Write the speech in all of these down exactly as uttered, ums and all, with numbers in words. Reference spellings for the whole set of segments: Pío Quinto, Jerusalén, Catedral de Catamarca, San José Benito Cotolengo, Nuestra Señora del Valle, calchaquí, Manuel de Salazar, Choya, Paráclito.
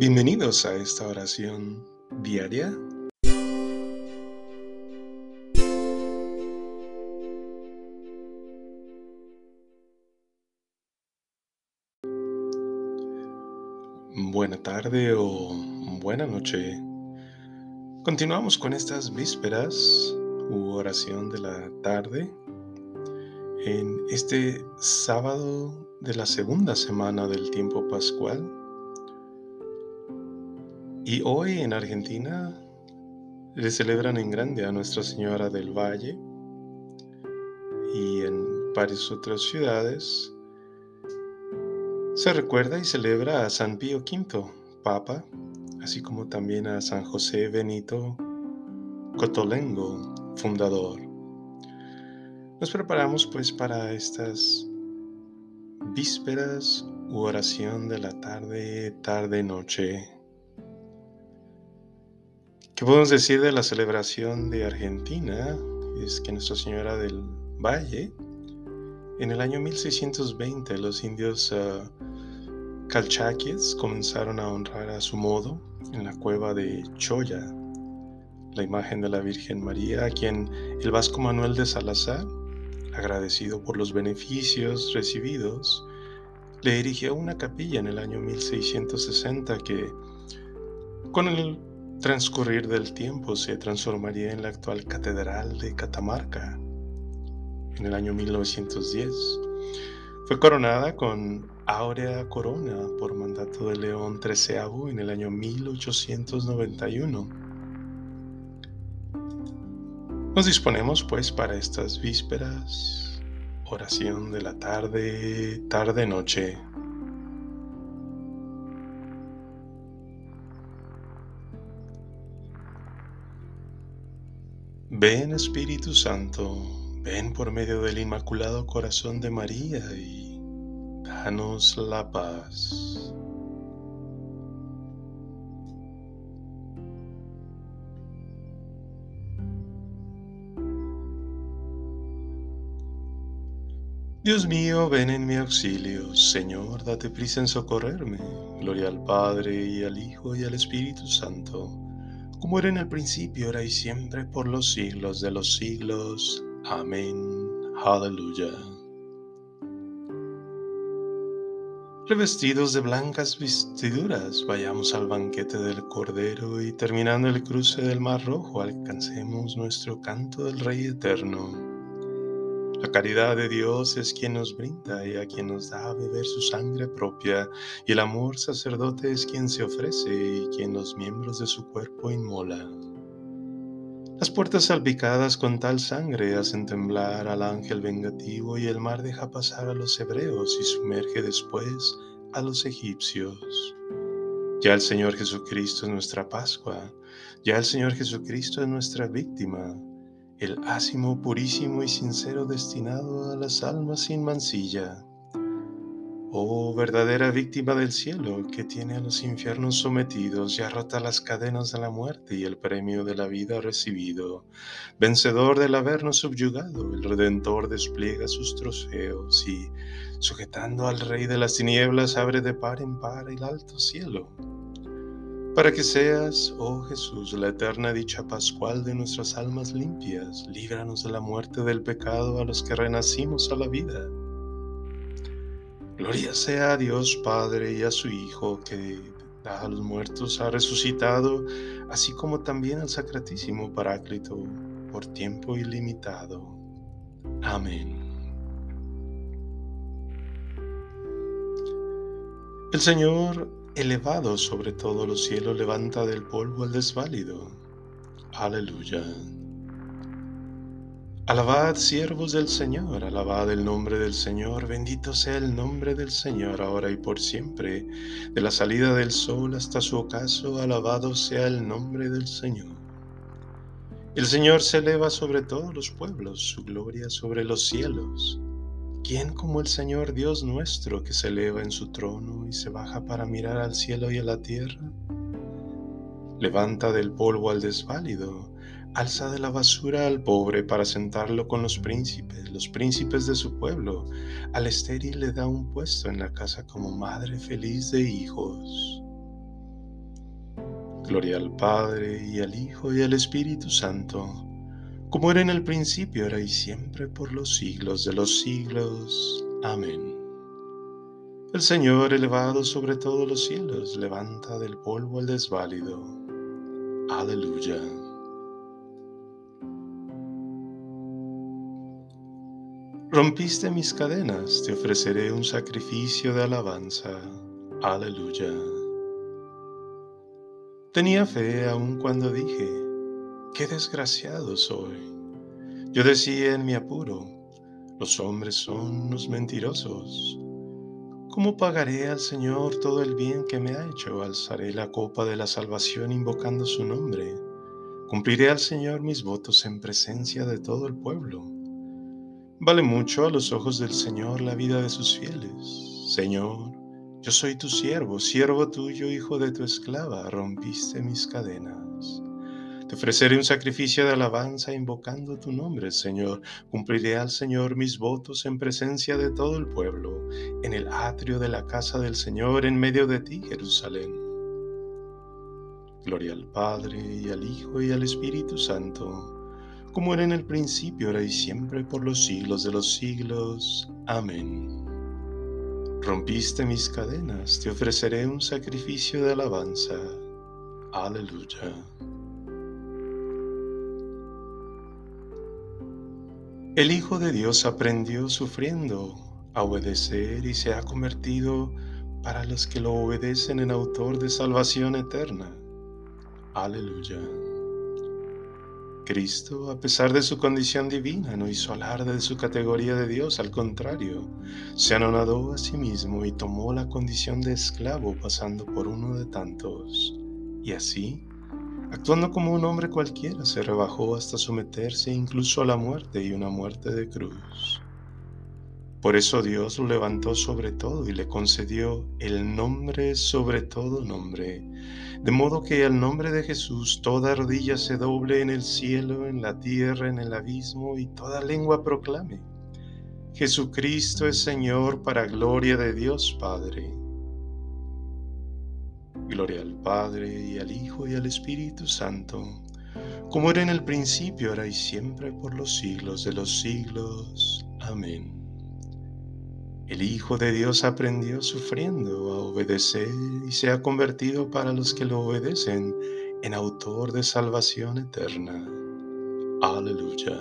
Bienvenidos a esta oración diaria. Buena tarde o buena noche. Continuamos con estas vísperas u oración de la tarde en este sábado de la segunda semana del tiempo pascual. Y hoy en Argentina le celebran en grande a Nuestra Señora del Valle y en varias otras ciudades se recuerda y celebra a San Pío quinto, Papa, así como también a San José Benito Cotolengo, fundador. Nos preparamos pues para estas vísperas u oración de la tarde, tarde-noche. ¿Qué podemos decir de la celebración de Argentina? Es que Nuestra Señora del Valle, en el año mil seiscientos veinte, los indios uh, calchaquíes comenzaron a honrar a su modo en la cueva de Choya la imagen de la Virgen María, a quien el vasco Manuel de Salazar, agradecido por los beneficios recibidos, le erigió una capilla en el año mil seiscientos sesenta que, con el transcurrir del tiempo, se transformaría en la actual Catedral de Catamarca. En el año mil novecientos diez fue coronada con áurea corona por mandato de León treceavo en el año mil ochocientos noventa y uno. Nos disponemos pues para estas vísperas, oración de la tarde, tarde-noche. Ven Espíritu Santo, ven por medio del Inmaculado Corazón de María y danos la paz. Dios mío, ven en mi auxilio. Señor, date prisa en socorrerme. Gloria al Padre, y al Hijo, y al Espíritu Santo, como era en el principio, ahora y siempre, por los siglos de los siglos. Amén. Aleluya. Revestidos de blancas vestiduras, vayamos al banquete del Cordero y, terminando el cruce del Mar Rojo, alcancemos nuestro canto del Rey Eterno. La caridad de Dios es quien nos brinda y a quien nos da a beber su sangre propia, y el amor sacerdote es quien se ofrece y quien los miembros de su cuerpo inmola. Las puertas salpicadas con tal sangre hacen temblar al ángel vengativo, y el mar deja pasar a los hebreos y sumerge después a los egipcios. Ya el Señor Jesucristo es nuestra Pascua, ya el Señor Jesucristo es nuestra víctima, el ácimo purísimo y sincero destinado a las almas sin mancilla. Oh verdadera víctima del cielo, que tiene a los infiernos sometidos y ha roto las cadenas de la muerte y el premio de la vida recibido. Vencedor del habernos subyugado, el Redentor despliega sus trofeos y, sujetando al Rey de las tinieblas, abre de par en par el alto cielo, para que seas, oh Jesús, la eterna dicha pascual de nuestras almas limpias. Líbranos de la muerte del pecado a los que renacimos a la vida. Gloria sea a Dios Padre y a su Hijo, que a los muertos ha resucitado, así como también al Sacratísimo Paráclito, por tiempo ilimitado. Amén. El Señor, elevado sobre todos los cielos, levanta del polvo al desválido. Aleluya. Alabad, siervos del Señor, alabad el nombre del Señor, bendito sea el nombre del Señor, ahora y por siempre, de la salida del sol hasta su ocaso, alabado sea el nombre del Señor. El Señor se eleva sobre todos los pueblos, su gloria sobre los cielos. ¿Quién como el Señor Dios nuestro, que se eleva en su trono y se baja para mirar al cielo y a la tierra? Levanta del polvo al desválido, alza de la basura al pobre para sentarlo con los príncipes, los príncipes de su pueblo. Al estéril le da un puesto en la casa como madre feliz de hijos. Gloria al Padre, y al Hijo, y al Espíritu Santo, como era en el principio, ahora y siempre, por los siglos de los siglos. Amén. El Señor, elevado sobre todos los cielos, levanta del polvo al desválido. Aleluya. Rompiste mis cadenas, te ofreceré un sacrificio de alabanza. Aleluya. Tenía fe aun cuando dije, qué desgraciado soy. Yo decía en mi apuro, los hombres son unos mentirosos. ¿Cómo pagaré al Señor todo el bien que me ha hecho? Alzaré la copa de la salvación invocando su nombre. Cumpliré al Señor mis votos en presencia de todo el pueblo. Vale mucho a los ojos del Señor la vida de sus fieles. Señor, yo soy tu siervo, siervo tuyo, hijo de tu esclava. Rompiste mis cadenas. Te ofreceré un sacrificio de alabanza invocando tu nombre, Señor. Cumpliré al Señor mis votos en presencia de todo el pueblo, en el atrio de la casa del Señor, en medio de ti, Jerusalén. Gloria al Padre, y al Hijo, y al Espíritu Santo, como era en el principio, ahora y siempre, por los siglos de los siglos. Amén. Rompiste mis cadenas, te ofreceré un sacrificio de alabanza. Aleluya. El Hijo de Dios aprendió sufriendo a obedecer y se ha convertido para los que lo obedecen en autor de salvación eterna. Aleluya. Cristo, a pesar de su condición divina, no hizo alarde de su categoría de Dios, al contrario, se anonadó a sí mismo y tomó la condición de esclavo pasando por uno de tantos, y así, actuando como un hombre cualquiera, se rebajó hasta someterse incluso a la muerte y una muerte de cruz. Por eso Dios lo levantó sobre todo y le concedió el nombre sobre todo nombre, de modo que al nombre de Jesús toda rodilla se doble en el cielo, en la tierra, en el abismo, y toda lengua proclame: Jesucristo es Señor, para gloria de Dios Padre. Gloria al Padre, y al Hijo, y al Espíritu Santo, como era en el principio, ahora y siempre, por los siglos de los siglos. Amén. El Hijo de Dios aprendió sufriendo a obedecer y se ha convertido para los que lo obedecen en autor de salvación eterna. Aleluya.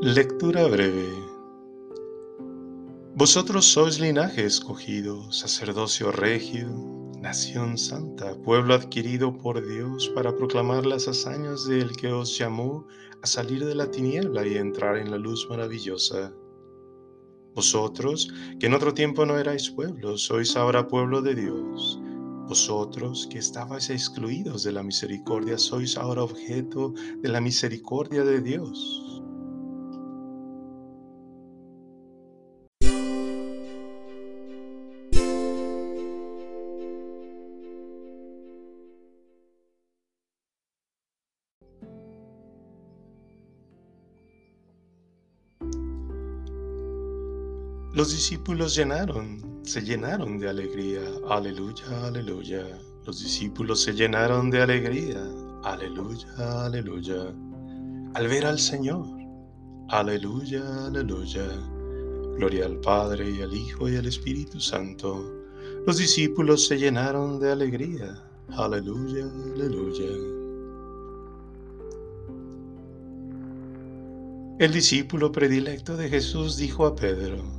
Lectura breve. Vosotros sois linaje escogido, sacerdocio regio, nación santa, pueblo adquirido por Dios para proclamar las hazañas del que os llamó a salir de la tiniebla y entrar en la luz maravillosa. Vosotros, que en otro tiempo no erais pueblo, sois ahora pueblo de Dios. Vosotros, que estabais excluidos de la misericordia, sois ahora objeto de la misericordia de Dios. Los discípulos llenaron, se llenaron de alegría. Aleluya, aleluya. Los discípulos se llenaron de alegría. Aleluya, aleluya. Al ver al Señor. Aleluya, aleluya. Gloria al Padre, y al Hijo, y al Espíritu Santo. Los discípulos se llenaron de alegría. Aleluya, aleluya. El discípulo predilecto de Jesús dijo a Pedro: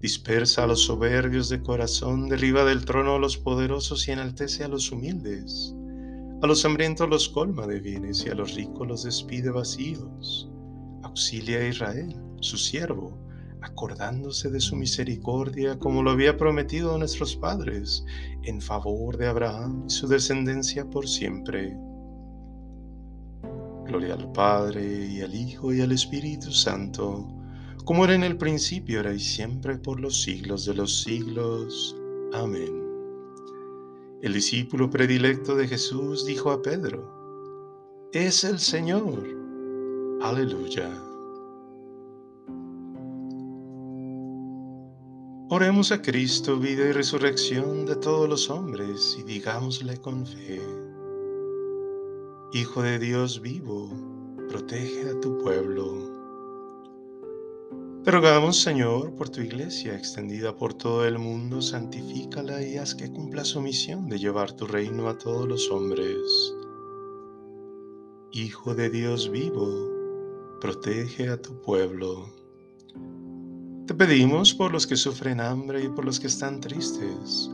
Dispersa a los soberbios de corazón, derriba del trono a los poderosos y enaltece a los humildes. A los hambrientos los colma de bienes y a los ricos los despide vacíos. Auxilia a Israel, su siervo, acordándose de su misericordia, como lo había prometido a nuestros padres, en favor de Abraham y su descendencia por siempre. Gloria al Padre, y al Hijo, y al Espíritu Santo, como era en el principio, ahora y siempre, por los siglos de los siglos. Amén. El discípulo predilecto de Jesús dijo a Pedro: «Es el Señor». Aleluya. Oremos a Cristo, vida y resurrección de todos los hombres, y digámosle con fe: Hijo de Dios vivo, protege a tu pueblo. Te rogamos, Señor, por tu Iglesia extendida por todo el mundo, santifícala y haz que cumpla su misión de llevar tu reino a todos los hombres. Hijo de Dios vivo, protege a tu pueblo. Te pedimos por los que sufren hambre y por los que están tristes,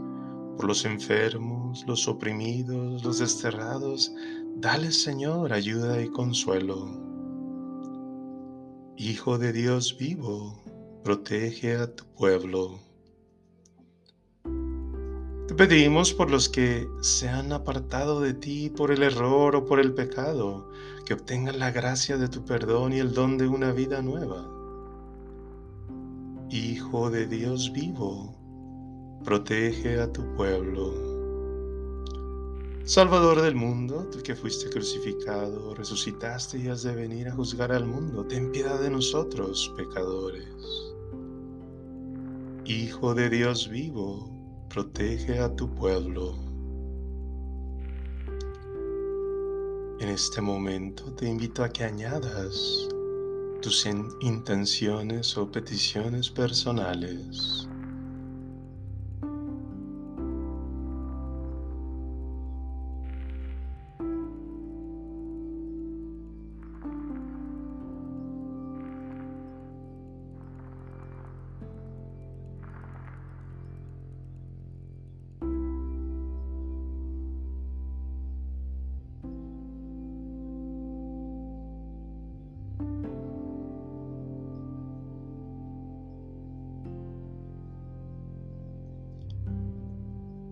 por los enfermos, los oprimidos, los desterrados, dales, Señor, ayuda y consuelo. Hijo de Dios vivo, protege a tu pueblo. Te pedimos por los que se han apartado de ti por el error o por el pecado, que obtengan la gracia de tu perdón y el don de una vida nueva. Hijo de Dios vivo, protege a tu pueblo. Salvador del mundo, tú que fuiste crucificado, resucitaste y has de venir a juzgar al mundo, ten piedad de nosotros, pecadores. Hijo de Dios vivo, protege a tu pueblo. En este momento te invito a que añadas tus intenciones o peticiones personales.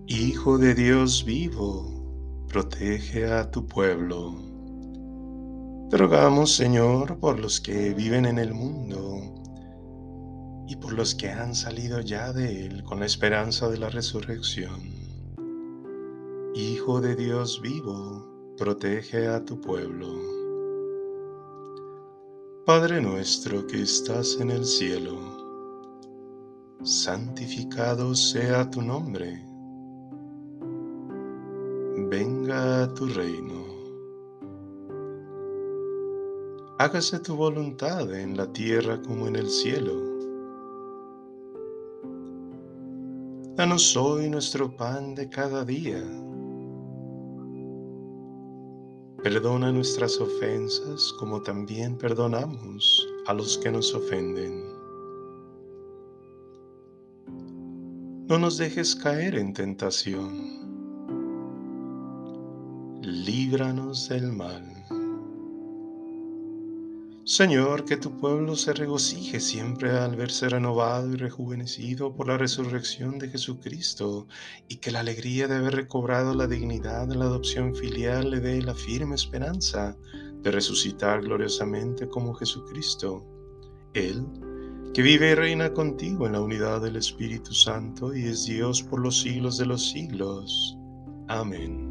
Hijo de Dios vivo, protege a tu pueblo. Te rogamos, Señor, por los que viven en el mundo y por los que han salido ya de él con la esperanza de la resurrección. Hijo de Dios vivo, protege a tu pueblo. Padre nuestro que estás en el cielo, santificado sea tu nombre. Venga a tu reino. Hágase tu voluntad en la tierra como en el cielo. Danos hoy nuestro pan de cada día. Perdona nuestras ofensas como también perdonamos a los que nos ofenden. No nos dejes caer en tentación. Líbranos del mal. Señor, que tu pueblo se regocije siempre al verse renovado y rejuvenecido por la resurrección de Jesucristo, y que la alegría de haber recobrado la dignidad de la adopción filial le dé la firme esperanza de resucitar gloriosamente como Jesucristo. Él, que vive y reina contigo en la unidad del Espíritu Santo y es Dios por los siglos de los siglos. Amén.